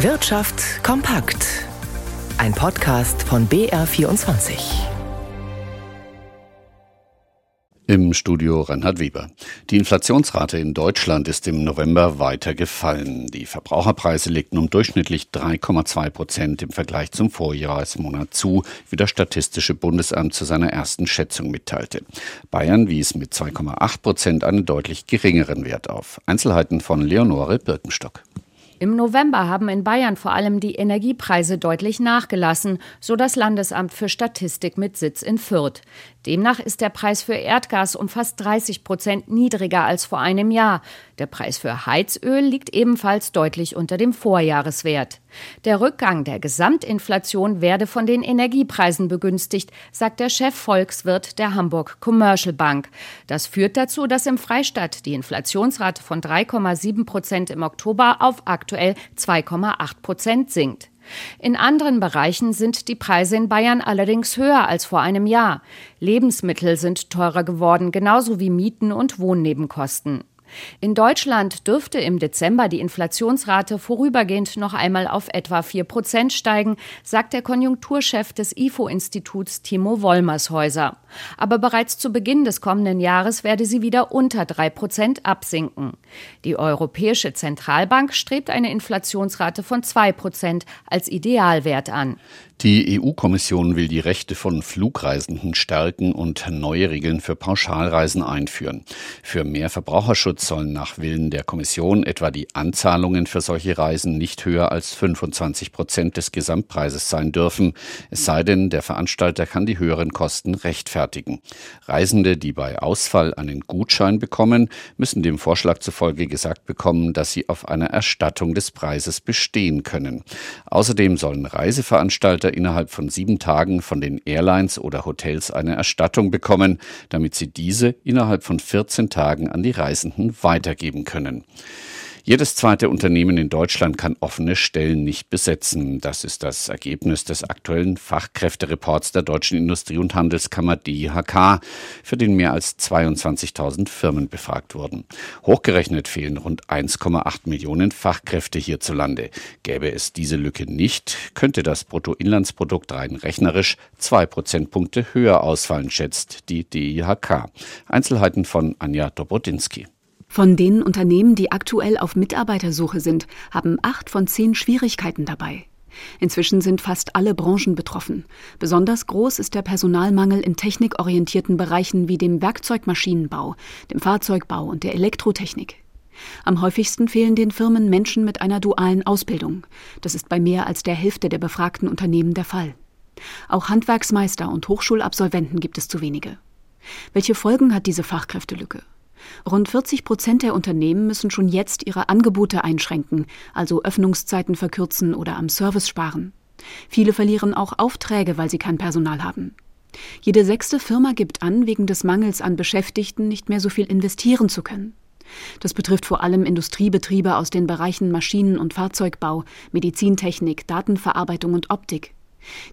Wirtschaft kompakt. Ein Podcast von BR24. Im Studio Reinhard Weber. Die Inflationsrate in Deutschland ist im November weiter gefallen. Die Verbraucherpreise legten um durchschnittlich 3,2% im Vergleich zum Vorjahresmonat zu, wie das Statistische Bundesamt zu seiner ersten Schätzung mitteilte. Bayern wies mit 2,8% einen deutlich geringeren Wert auf. Einzelheiten von Leonore Birkenstock. Im November haben in Bayern vor allem die Energiepreise deutlich nachgelassen, so das Landesamt für Statistik mit Sitz in Fürth. Demnach ist der Preis für Erdgas um fast 30% niedriger als vor einem Jahr. Der Preis für Heizöl liegt ebenfalls deutlich unter dem Vorjahreswert. Der Rückgang der Gesamtinflation werde von den Energiepreisen begünstigt, sagt der Chefvolkswirt der Hamburg Commercial Bank. Das führt dazu, dass im Freistaat die Inflationsrate von 3,7% im Oktober auf aktuell 2,8% sinkt. In anderen Bereichen sind die Preise in Bayern allerdings höher als vor einem Jahr. Lebensmittel sind teurer geworden, genauso wie Mieten und Wohnnebenkosten. In Deutschland dürfte im Dezember die Inflationsrate vorübergehend noch einmal auf etwa 4% steigen, sagt der Konjunkturchef des IFO-Instituts Timo Wollmershäuser. Aber bereits zu Beginn des kommenden Jahres werde sie wieder unter 3% absinken. Die Europäische Zentralbank strebt eine Inflationsrate von 2% als Idealwert an. Die EU-Kommission will die Rechte von Flugreisenden stärken und neue Regeln für Pauschalreisen einführen. Für mehr Verbraucherschutz sollen nach Willen der Kommission etwa die Anzahlungen für solche Reisen nicht höher als 25% des Gesamtpreises sein dürfen, es sei denn, der Veranstalter kann die höheren Kosten rechtfertigen. Reisende, die bei Ausfall einen Gutschein bekommen, müssen dem Vorschlag zufolge gesagt bekommen, dass sie auf einer Erstattung des Preises bestehen können. Außerdem sollen Reiseveranstalter innerhalb von 7 Tagen von den Airlines oder Hotels eine Erstattung bekommen, damit sie diese innerhalb von 14 Tagen an die Reisenden weitergeben können. Jedes zweite Unternehmen in Deutschland kann offene Stellen nicht besetzen. Das ist das Ergebnis des aktuellen Fachkräftereports der Deutschen Industrie- und Handelskammer DIHK, für den mehr als 22.000 Firmen befragt wurden. Hochgerechnet fehlen rund 1,8 Millionen Fachkräfte hierzulande. Gäbe es diese Lücke nicht, könnte das Bruttoinlandsprodukt rein rechnerisch 2 Prozentpunkte höher ausfallen, schätzt die DIHK. Einzelheiten von Anja Dobrudinsky. Von den Unternehmen, die aktuell auf Mitarbeitersuche sind, haben 8 von 10 Schwierigkeiten dabei. Inzwischen sind fast alle Branchen betroffen. Besonders groß ist der Personalmangel in technikorientierten Bereichen wie dem Werkzeugmaschinenbau, dem Fahrzeugbau und der Elektrotechnik. Am häufigsten fehlen den Firmen Menschen mit einer dualen Ausbildung. Das ist bei mehr als der Hälfte der befragten Unternehmen der Fall. Auch Handwerksmeister und Hochschulabsolventen gibt es zu wenige. Welche Folgen hat diese Fachkräftelücke? Rund 40% der Unternehmen müssen schon jetzt ihre Angebote einschränken, also Öffnungszeiten verkürzen oder am Service sparen. Viele verlieren auch Aufträge, weil sie kein Personal haben. Jede 6. Firma gibt an, wegen des Mangels an Beschäftigten nicht mehr so viel investieren zu können. Das betrifft vor allem Industriebetriebe aus den Bereichen Maschinen- und Fahrzeugbau, Medizintechnik, Datenverarbeitung und Optik.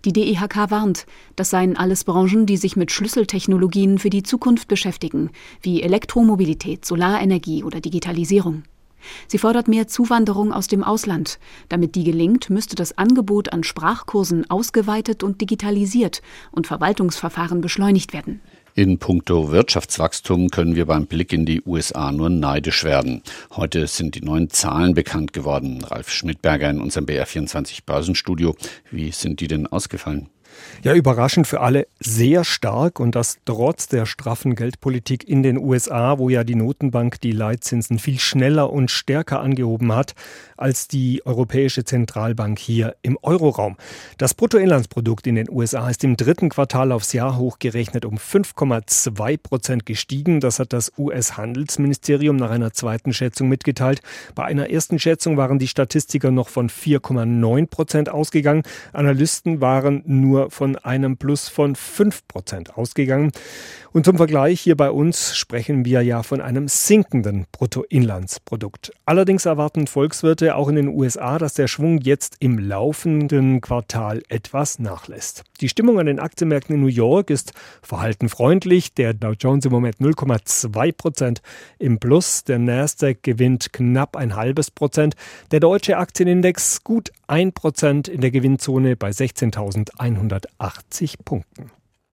Die DIHK warnt, das seien alles Branchen, die sich mit Schlüsseltechnologien für die Zukunft beschäftigen, wie Elektromobilität, Solarenergie oder Digitalisierung. Sie fordert mehr Zuwanderung aus dem Ausland. Damit die gelingt, müsste das Angebot an Sprachkursen ausgeweitet und digitalisiert und Verwaltungsverfahren beschleunigt werden. In puncto Wirtschaftswachstum können wir beim Blick in die USA nur neidisch werden. Heute sind die neuen Zahlen bekannt geworden. Ralf Schmidberger in unserem BR24 Börsenstudio. Wie sind die denn ausgefallen? Ja, überraschend für alle sehr stark, und das trotz der straffen Geldpolitik in den USA, wo ja die Notenbank die Leitzinsen viel schneller und stärker angehoben hat als die Europäische Zentralbank hier im Euroraum. Das Bruttoinlandsprodukt in den USA ist im 3. Quartal aufs Jahr hochgerechnet um 5,2% gestiegen. Das hat das US-Handelsministerium nach einer zweiten Schätzung mitgeteilt. Bei einer ersten Schätzung waren die Statistiker noch von 4,9% ausgegangen. Analysten waren nur von einem Plus von 5% ausgegangen. Und zum Vergleich, hier bei uns sprechen wir ja von einem sinkenden Bruttoinlandsprodukt. Allerdings erwarten Volkswirte ja auch in den USA, dass der Schwung jetzt im laufenden Quartal etwas nachlässt. Die Stimmung an den Aktienmärkten in New York ist verhalten freundlich. Der Dow Jones im Moment 0,2% im Plus. Der Nasdaq gewinnt knapp 0,5%. Der deutsche Aktienindex gut 1% in der Gewinnzone bei 16.180 Punkten.